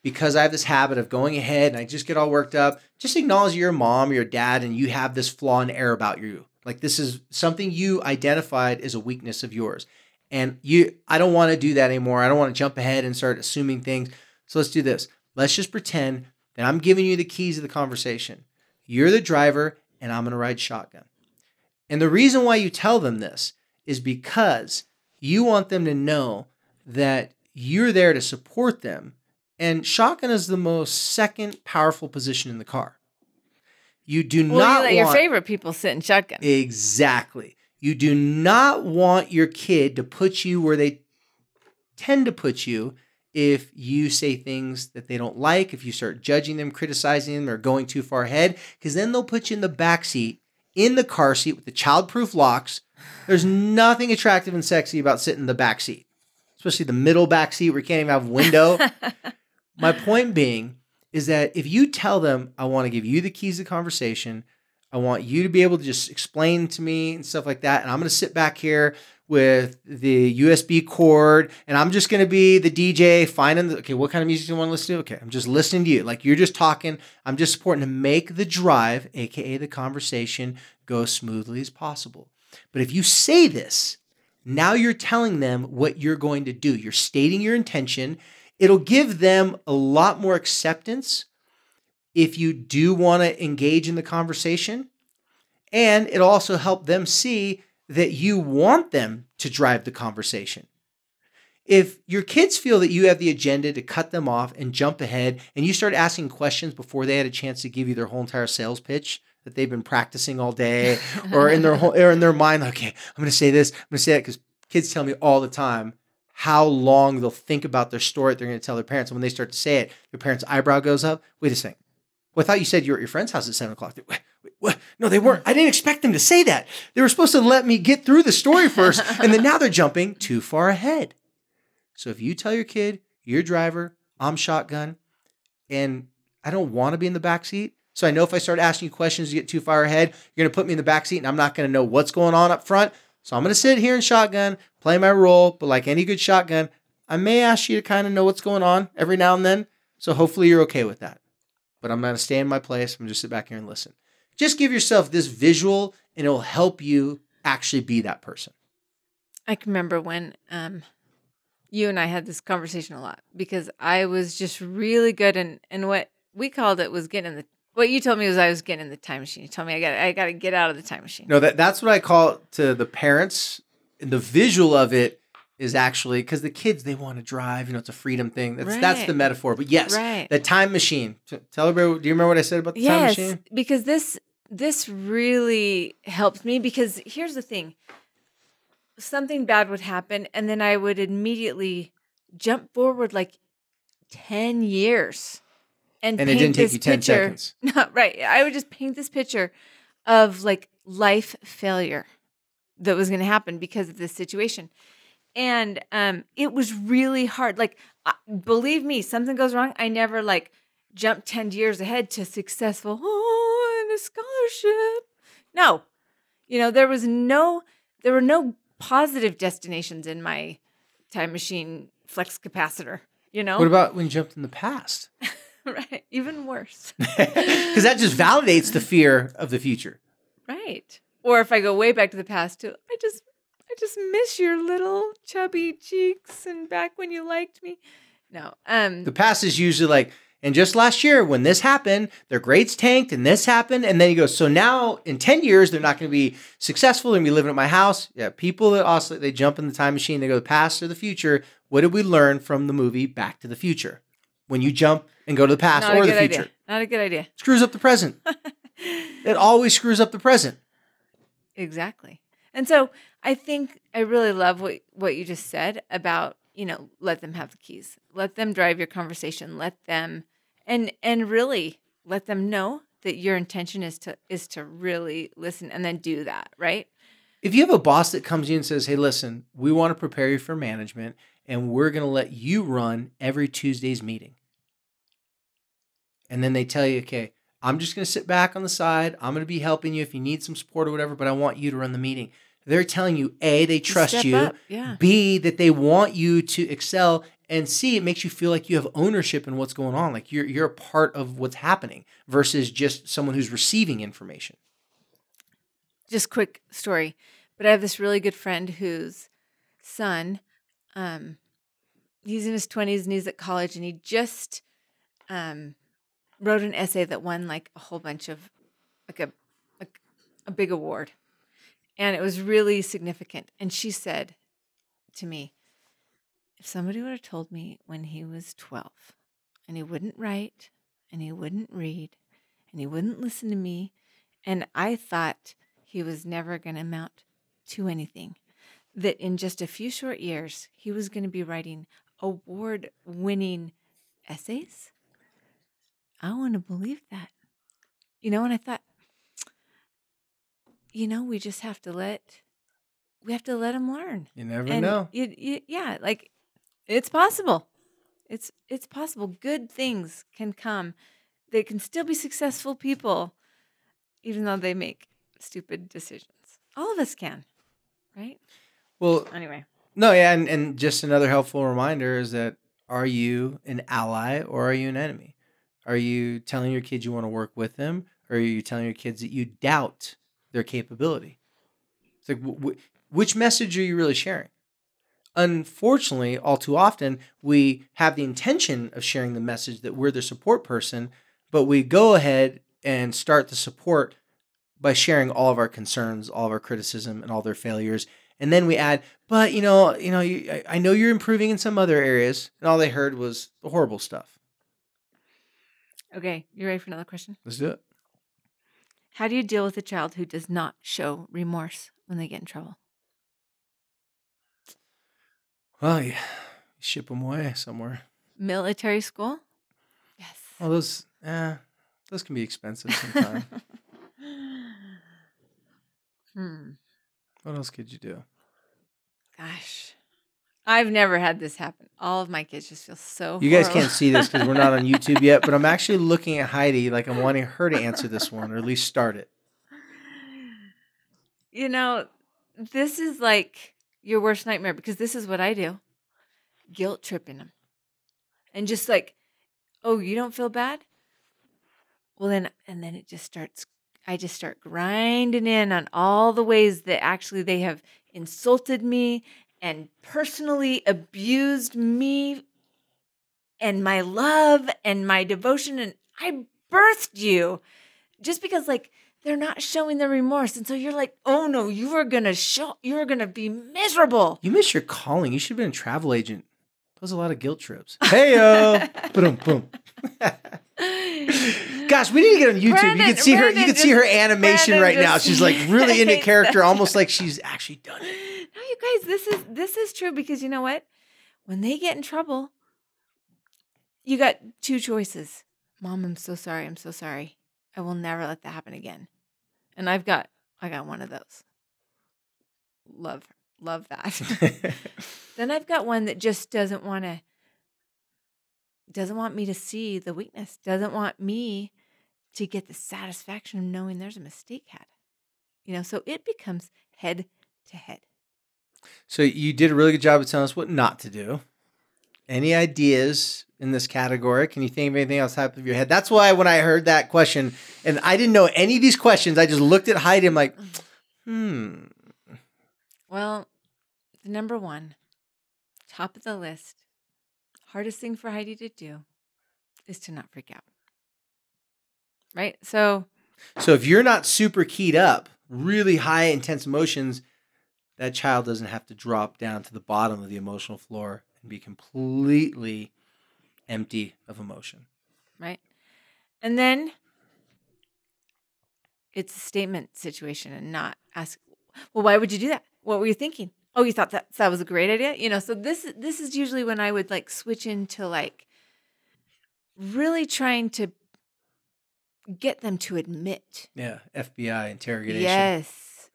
because I have this habit of going ahead and I just get all worked up, just acknowledge you're a mom, you're a dad, and you have this flaw and error about you. Like this is something you identified as a weakness of yours. And I don't want to do that anymore. I don't want to jump ahead and start assuming things. So let's do this. Let's just pretend that I'm giving you the keys of the conversation. You're the driver and I'm going to ride shotgun. And the reason why you tell them this is because you want them to know that you're there to support them. And shotgun is the most second powerful position in the car. You do not let your favorite people sit in shotgun. Exactly. You do not want your kid to put you where they tend to put you if you say things that they don't like, if you start judging them, criticizing them, or going too far ahead, because then they'll put you in the back seat, in the car seat with the child-proof locks. There's nothing attractive and sexy about sitting in the back seat, especially the middle back seat where you can't even have a window. My point being is that if you tell them, I want to give you the keys to the conversation, I want you to be able to just explain to me and stuff like that. And I'm going to sit back here with the USB cord and I'm just going to be the DJ finding, okay, what kind of music do you want to listen to? Okay, I'm just listening to you. Like you're just talking. I'm just supporting to make the drive, AKA the conversation, go smoothly as possible. But if you say this, now you're telling them what you're going to do. You're stating your intention. It'll give them a lot more acceptance if you do want to engage in the conversation, and it'll also help them see that you want them to drive the conversation. If your kids feel that you have the agenda to cut them off and jump ahead, and you start asking questions before they had a chance to give you their whole entire sales pitch that they've been practicing all day, or in their mind, okay, I'm going to say this, I'm going to say that, because kids tell me all the time how long they'll think about their story that they're going to tell their parents, and when they start to say it, their parents' eyebrow goes up. Wait a second. Well, I thought you said you were at your friend's house at 7 o'clock. What? No, they weren't. I didn't expect them to say that. They were supposed to let me get through the story first. And then now they're jumping too far ahead. So if you tell your kid, you're driver, I'm shotgun, and I don't want to be in the backseat. So I know if I start asking you questions, you get too far ahead, you're going to put me in the backseat and I'm not going to know what's going on up front. So I'm going to sit here in shotgun, play my role. But like any good shotgun, I may ask you to kind of know what's going on every now and then. So hopefully you're okay with that. But I'm going to stay in my place. I'm going to just sit back here and listen. Just give yourself this visual and it will help you actually be that person. I can remember when you and I had this conversation a lot, because I was just really good. And what we called it was getting in the, what you told me was I was getting in the time machine. You told me I got to get out of the time machine. No, that's what I call it to the parents. And the visual of it is actually, because the kids, they want to drive. You know, it's a freedom thing. That's the metaphor. But yes, the time machine. Tell everybody, do you remember what I said about the time machine? Yes, because this really helped me, because here's the thing. Something bad would happen, and then I would immediately jump forward like 10 years. And it didn't take you 10 seconds. No, right. I would just paint this picture of like life failure that was going to happen because of this situation. And it was really hard. Like, believe me, something goes wrong. I never like jumped 10 years ahead to successful and a scholarship. No, there were no positive destinations in my time machine flex capacitor. What about when you jumped in the past? Right, even worse. Because that just validates the fear of the future. Right, or if I go way back to the past too, I just miss your little chubby cheeks and back when you liked me. No. The past is usually like, and just last year when this happened, their grades tanked and this happened. And then you go, so now in 10 years, they're not going to be successful. They're going to be living at my house. Yeah. People that oscillate, they jump in the time machine. They go the past or the future. What did we learn from the movie Back to the Future? When you jump and go to the past or the future. Not a good idea. Screws up the present. It always screws up the present. Exactly. And so I think I really love what you just said about, let them have the keys. Let them drive your conversation. Let them and really let them know that your intention is to really listen and then do that, right? If you have a boss that comes to you and says, hey, listen, we want to prepare you for management and we're going to let you run every Tuesday's meeting. And then they tell you, okay, I'm just going to sit back on the side. I'm going to be helping you if you need some support or whatever, but I want you to run the meeting. They're telling you, A, they trust you, yeah. B, that they want you to excel, and C, it makes you feel like you have ownership in what's going on, like you're a part of what's happening versus just someone who's receiving information. Just quick story, but I have this really good friend who's son, he's in his 20s and he's at college, and he just wrote an essay that won like a whole bunch of like a big award. And it was really significant. And she said to me, if somebody would have told me when he was 12 and he wouldn't write and he wouldn't read and he wouldn't listen to me, and I thought he was never going to amount to anything, that in just a few short years, he was going to be writing award-winning essays. I want to believe that. You know, and I thought, you know, we just have to let him learn. You never know. Yeah, like it's possible. It's possible. Good things can come. They can still be successful people, even though they make stupid decisions. All of us can, right? Well, anyway. No, yeah, and just another helpful reminder is that, are you an ally or are you an enemy? Are you telling your kids you want to work with them, or are you telling your kids that you doubt their capability? It's like, which message are you really sharing? Unfortunately, all too often, we have the intention of sharing the message that we're the support person, but we go ahead and start the support by sharing all of our concerns, all of our criticism, and all their failures. And then we add, but I know you're improving in some other areas, and all they heard was the horrible stuff. Okay, you ready for another question? Let's do it. How do you deal with a child who does not show remorse when they get in trouble? Well, yeah, ship them away somewhere. Military school? Yes. Well, those can be expensive sometimes. What else could you do? Gosh, I've never had this happen. All of my kids just feel so You horrible. Guys can't see this because we're not on YouTube yet, but I'm actually looking at Heidi like I'm wanting her to answer this one, or at least start it. You know, this is like your worst nightmare, because this is what I do. Guilt tripping them. And just like, oh, you don't feel bad? Well, then it just starts. I just start grinding in on all the ways that actually they have insulted me and personally abused me and my love and my devotion. And I birthed you just because, like, they're not showing their remorse. And so you're like, oh no, you're going to be miserable. You missed your calling. You should have been a travel agent. That was a lot of guilt trips. Hey-o. Boom, boom. Gosh, we need to get on YouTube. You can see her animation right now. She's like really into character, almost like she's actually done it. No, you guys, this is true, because you know what? When they get in trouble, you got two choices. Mom, I'm so sorry. I'm so sorry. I will never let that happen again. And I got one of those. Love that. Then I've got one that just doesn't want me to see the weakness, doesn't want me to get the satisfaction of knowing there's a mistake had. You know, so it becomes head to head. So you did a really good job of telling us what not to do. Any ideas in this category? Can you think of anything else out of your head? That's why when I heard that question, and I didn't know any of these questions, I just looked at Heidi and I'm like, Well, the number one, top of the list, hardest thing for Heidi to do is to not freak out. Right? So if you're not super keyed up, really high intense emotions, that child doesn't have to drop down to the bottom of the emotional floor and be completely empty of emotion. Right? And then it's a statement situation, and not ask, well, why would you do that? What were you thinking? Oh, you thought that was a great idea? You know, so this is usually when I would like switch into like really trying to get them to admit. Yeah, FBI interrogation. Yes.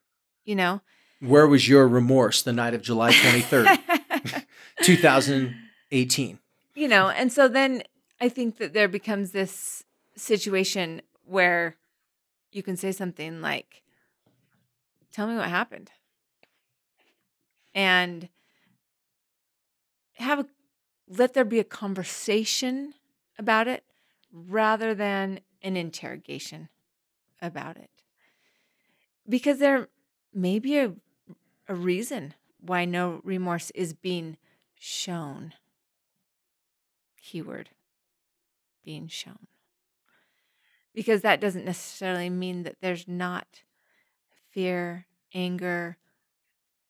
You know. Where was your remorse the night of July 23rd, 2018? You know, and so then I think that there becomes this situation where you can say something like, tell me what happened. And let there be a conversation about it rather than an interrogation about it. Because there may be a reason why no remorse is being shown. Keyword, being shown. Because that doesn't necessarily mean that there's not fear, anger,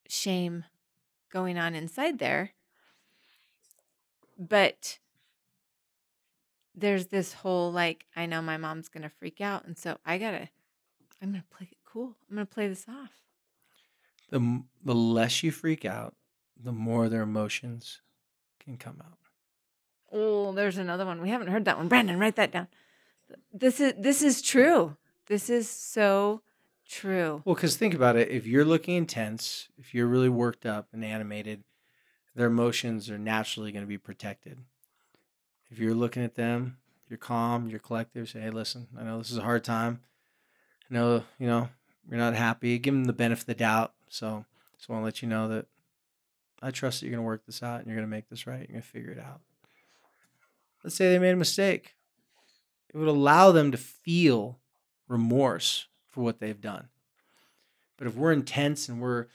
shame going on inside there. But there's this whole, like, I know my mom's going to freak out. And so I'm going to play it cool. I'm going to play this off. The less you freak out, the more their emotions can come out. Oh, there's another one. We haven't heard that one. Brandon, write that down. This is true. This is so true. Well, because think about it. If you're looking intense, if you're really worked up and animated, their emotions are naturally going to be protected. If you're looking at them, you're calm, you're collective, say, hey, listen, I know this is a hard time. I know, you're not happy. Give them the benefit of the doubt. So I just want to let you know that I trust that you're going to work this out and you're going to make this right. You're going to figure it out. Let's say they made a mistake. It would allow them to feel remorse for what they've done. But if we're intense and we're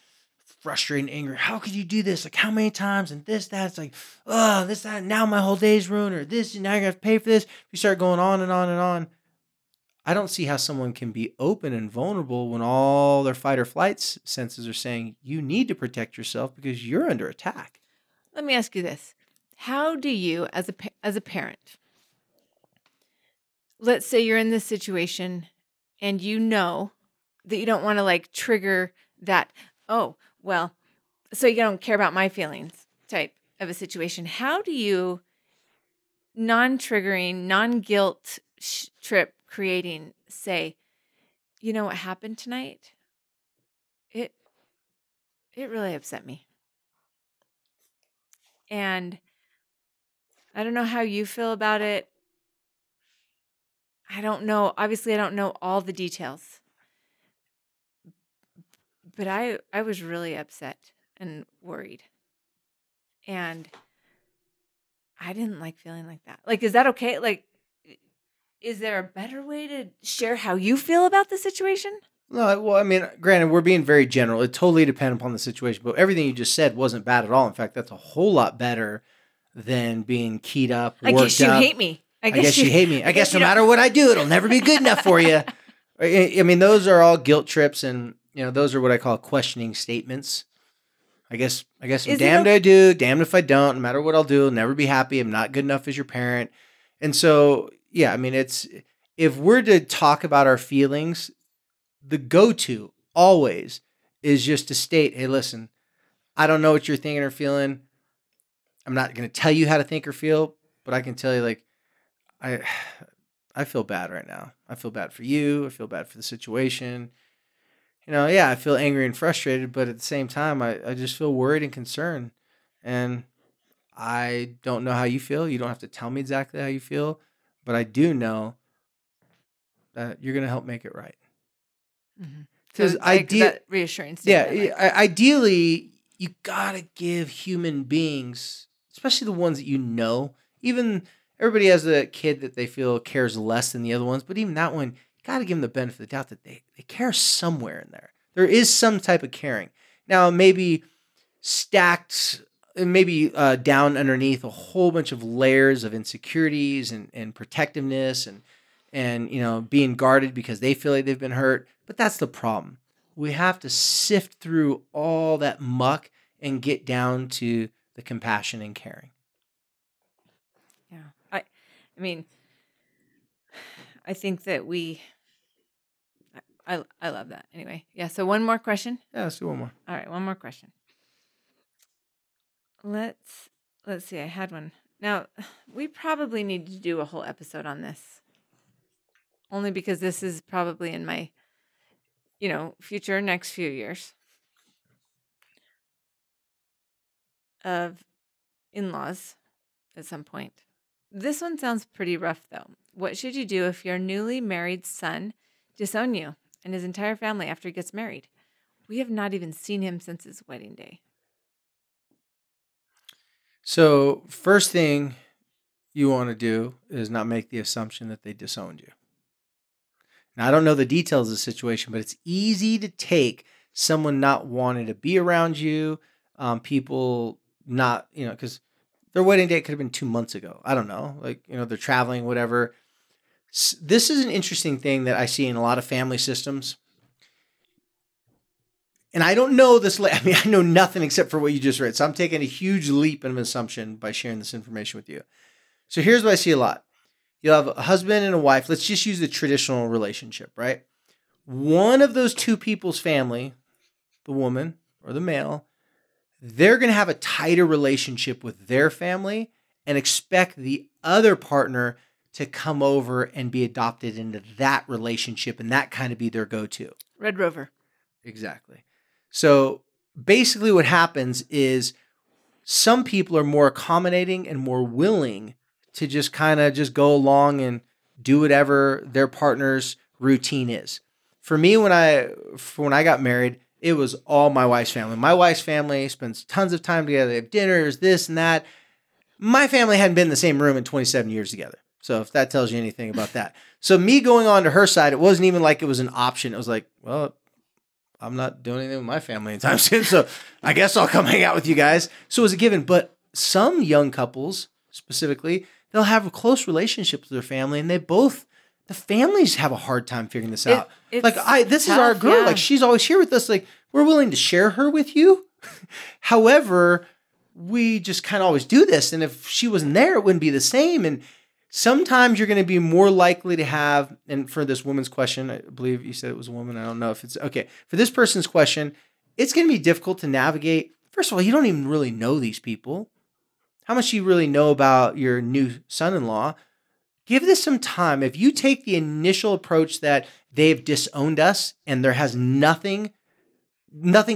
frustrated and angry, how could you do this? Like, how many times? And this, that. It's like, oh, this, that. Now my whole day's ruined. Or this, and now you're going to have to pay for this. You start going on and on and on. I don't see how someone can be open and vulnerable when all their fight or flight senses are saying, you need to protect yourself because you're under attack. Let me ask you this. How do you, as a parent, let's say you're in this situation and you know that you don't want to, like, trigger that, oh, well, so you don't care about my feelings type of a situation. How do you non-triggering, non-guilt trip creating say, you know what happened tonight? It really upset me. And I don't know how you feel about it. I don't know. Obviously, I don't know all the details. But I was really upset and worried. And I didn't like feeling like that. Like, is that okay? Like, is there a better way to share how you feel about the situation? No, well, I mean, granted, we're being very general. It totally depends upon the situation. But everything you just said wasn't bad at all. In fact, that's a whole lot better than being keyed up, worked up. I guess you hate me. I guess you hate me. I guess no matter what I do, it'll never be good enough for you. I mean, those are all guilt trips and... those are what I call questioning statements. I guess I'm damned if I do, damned if I don't, no matter what I'll do, I'll never be happy. I'm not good enough as your parent. And so, yeah, I mean, if we're to talk about our feelings, the go-to always is just to state, hey, listen, I don't know what you're thinking or feeling. I'm not going to tell you how to think or feel, but I can tell you, like, I feel bad right now. I feel bad for you. I feel bad for the situation. I feel angry and frustrated, but at the same time, I just feel worried and concerned. And I don't know how you feel. You don't have to tell me exactly how you feel, but I do know that you're going to help make it right. Mm-hmm. So that reassuring statement. Yeah, ideally, you got to give human beings, especially the ones that you know, even everybody has a kid that they feel cares less than the other ones, but even that one, got to give them the benefit of the doubt that they care somewhere in there. There is some type of caring. Now, maybe stacked, maybe down underneath a whole bunch of layers of insecurities and protectiveness and being guarded because they feel like they've been hurt. But that's the problem. We have to sift through all that muck and get down to the compassion and caring. Yeah. I think that I love that. Anyway, yeah, so one more question? Yeah, let's do one more. All right, one more question. Let's see, I had one. Now, we probably need to do a whole episode on this, only because this is probably in my, future next few years of in-laws at some point. This one sounds pretty rough, though. What should you do if your newly married son disown you and his entire family after he gets married? We have not even seen him since his wedding day. So first thing you want to do is not make the assumption that they disowned you. Now, I don't know the details of the situation, but it's easy to take someone not wanting to be around you, people not, you know, because their wedding date could have been 2 months ago. I don't know. Like, you know, they're traveling, whatever. This is an interesting thing that I see in a lot of family systems. And I don't know this. I mean, I know nothing except for what you just read. So I'm taking a huge leap of assumption by sharing this information with you. So here's what I see a lot. You'll have a husband and a wife. Let's just use the traditional relationship, right? One of those two people's family, the woman or the male, they're going to have a tighter relationship with their family and expect the other partner to come over and be adopted into that relationship and that kind of be their go-to. Red Rover. Exactly. So basically what happens is some people are more accommodating and more willing to just kind of just go along and do whatever their partner's routine is. For me, when I got married, it was all my wife's family. My wife's family spends tons of time together. They have dinners, this and that. My family hadn't been in the same room in 27 years together. So if that tells you anything about that. So me going on to her side, it wasn't even like it was an option. It was like, well, I'm not doing anything with my family anytime soon, so I guess I'll come hang out with you guys. So it was a given. But some young couples specifically, they'll have a close relationship with their family, and the families have a hard time figuring this out. This tough, is our girl. Yeah. Like, she's always here with us. Like, we're willing to share her with you. However, we just kind of always do this. And if she wasn't there, it wouldn't be the same. And sometimes you're going to be more likely to have, and for this woman's question, I believe you said it was a woman. I don't know if it's okay. For this person's question, it's going to be difficult to navigate. First of all, you don't even really know these people. How much do you really know about your new son-in-law? Give this some time. If you take the initial approach that they've disowned us and there has nothing's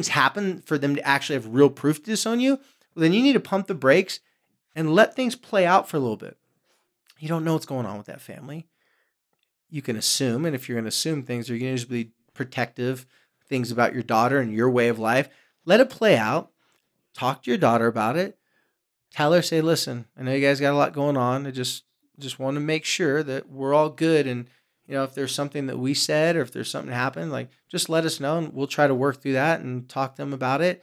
happened for them to actually have real proof to disown you, well, then you need to pump the brakes and let things play out for a little bit. You don't know what's going on with that family. You can assume, and if you're going to assume things, you're going to be protective things about your daughter and your way of life. Let it play out. Talk to your daughter about it. Tell her, say, listen, I know you guys got a lot going on. I just want to make sure that we're all good. And, you know, if there's something that we said or if there's something that happened, like, just let us know and we'll try to work through that and talk to them about it.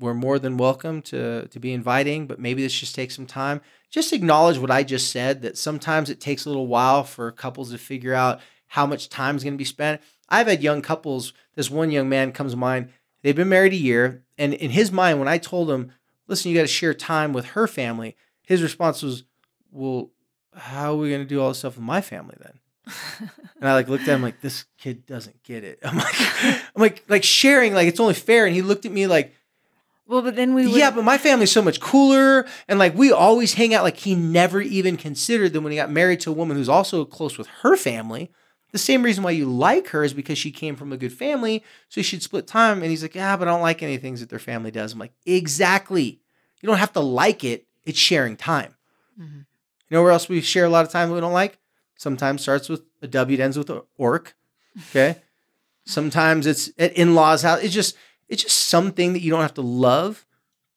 We're more than welcome to be inviting, but maybe this just takes some time. Just acknowledge what I just said, that sometimes it takes a little while for couples to figure out how much time is going to be spent. I've had young couples. This one young man comes to mind. They've been married a year. And in his mind, when I told him, listen, you got to share time with her family, his response was, well, how are we going to do all this stuff with my family then? And I looked at him like, this kid doesn't get it. I'm like sharing, like, it's only fair. And he looked at me like, well, but then but my family's so much cooler. And like, we always hang out. Like, he never even considered that when he got married to a woman who's also close with her family, the same reason why you like her is because she came from a good family. So you should split time. And he's like, yeah, but I don't like any things that their family does. I'm like, exactly. You don't have to like it. It's sharing time. Mm-hmm. You know where else we share a lot of time that we don't like? Sometimes starts with a W, it ends with an orc. Okay. Sometimes it's at in-laws' house. It's just something that you don't have to love,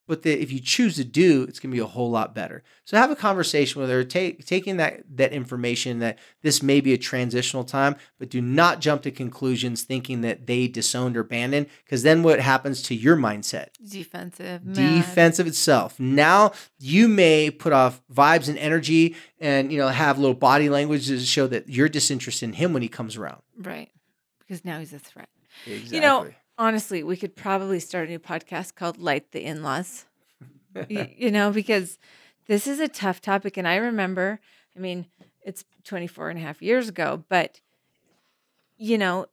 but that if you choose to do, it's going to be a whole lot better. So have a conversation with her, taking that information that this may be a transitional time, but do not jump to conclusions thinking that they disowned or abandoned, because then what happens to your mindset? Defensive. Mad. Defensive itself. Now you may put off vibes and energy and, you know, have little body language to show that you're disinterested in him when he comes around. Right. Because now he's a threat. Exactly. You know, honestly, we could probably start a new podcast called Light the In-Laws, you know, because this is a tough topic. And I remember, I mean, it's 24 and a half years ago, but, you know,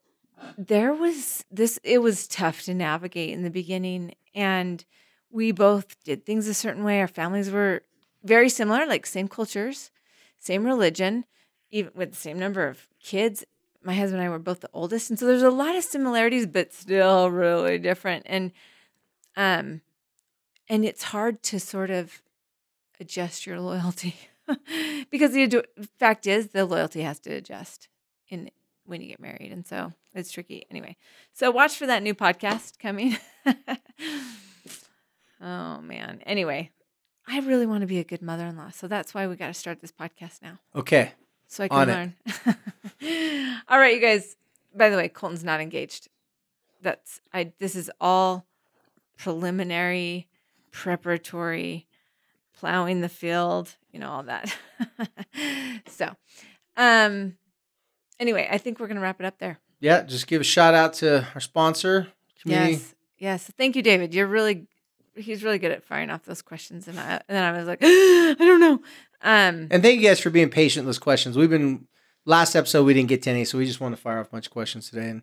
there was this, it was tough to navigate in the beginning. And we both did things a certain way. Our families were very similar, like same cultures, same religion, even with the same number of kids. My husband and I were both the oldest. And so there's a lot of similarities, but still really different. And it's hard to sort of adjust your loyalty because the fact is the loyalty has to adjust when you get married. And so it's tricky anyway. So watch for that new podcast coming. Oh man. Anyway, I really want to be a good mother-in-law. So that's why we got to start this podcast now. Okay. So I can learn. All right, you guys. By the way, Colton's not engaged. This is all preliminary, preparatory, plowing the field, all that. So, anyway, I think we're going to wrap it up there. Yeah. Just give a shout out to our sponsor. Community. Yes. Yes. Thank you, David. He's really good at firing off those questions. And then I was like, I don't know. And thank you guys for being patient with those questions. Last episode, we didn't get to any, so we just want to fire off a bunch of questions today.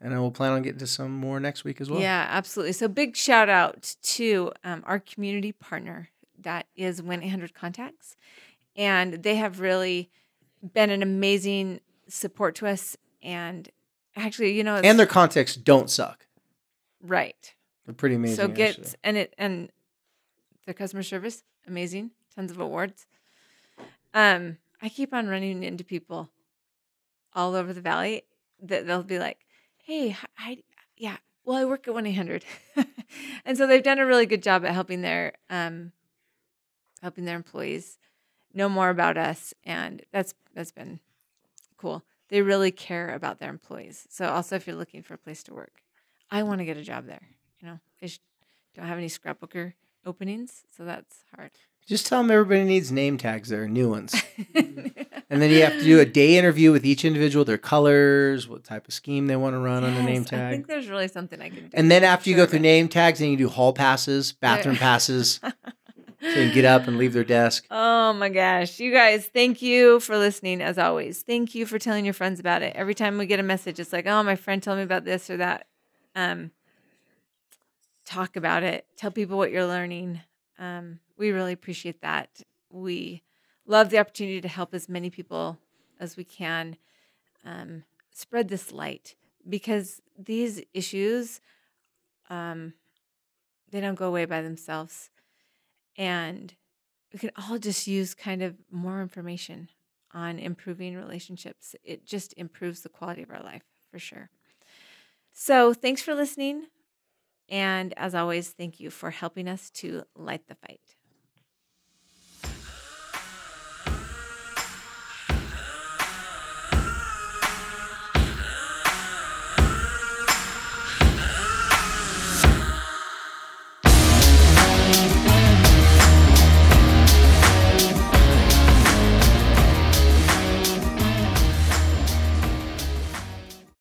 And I will plan on getting to some more next week as well. Yeah, absolutely. So big shout out to our community partner. That is 1-800 Contacts. And they have really been an amazing support to us. And actually, and their contacts don't suck. Right. They're pretty amazing. So and their customer service, amazing. Tons of awards. I keep on running into people all over the valley that they'll be like, hey, I work at 1-800. And so they've done a really good job at helping their employees know more about us, and that's been cool. They really care about their employees. So also, if you're looking for a place to work, I want to get a job there. They don't have any scrapbooker openings, so that's hard. Just tell them everybody needs name tags there, new ones. And then you have to do a day interview with each individual, their colors, what type of scheme they want to run on the name tag. I think there's really something I can do. And then after you go through name tags, then you do hall passes, bathroom passes, so you can get up and leave their desk. Oh, my gosh. You guys, thank you for listening, as always. Thank you for telling your friends about it. Every time we get a message, it's like, oh, my friend told me about this or that. Talk about it. Tell people what you're learning. We really appreciate that. We love the opportunity to help as many people as we can spread this light, because these issues, they don't go away by themselves. And we can all just use kind of more information on improving relationships. It just improves the quality of our life for sure. So thanks for listening. And as always, thank you for helping us to light the fight.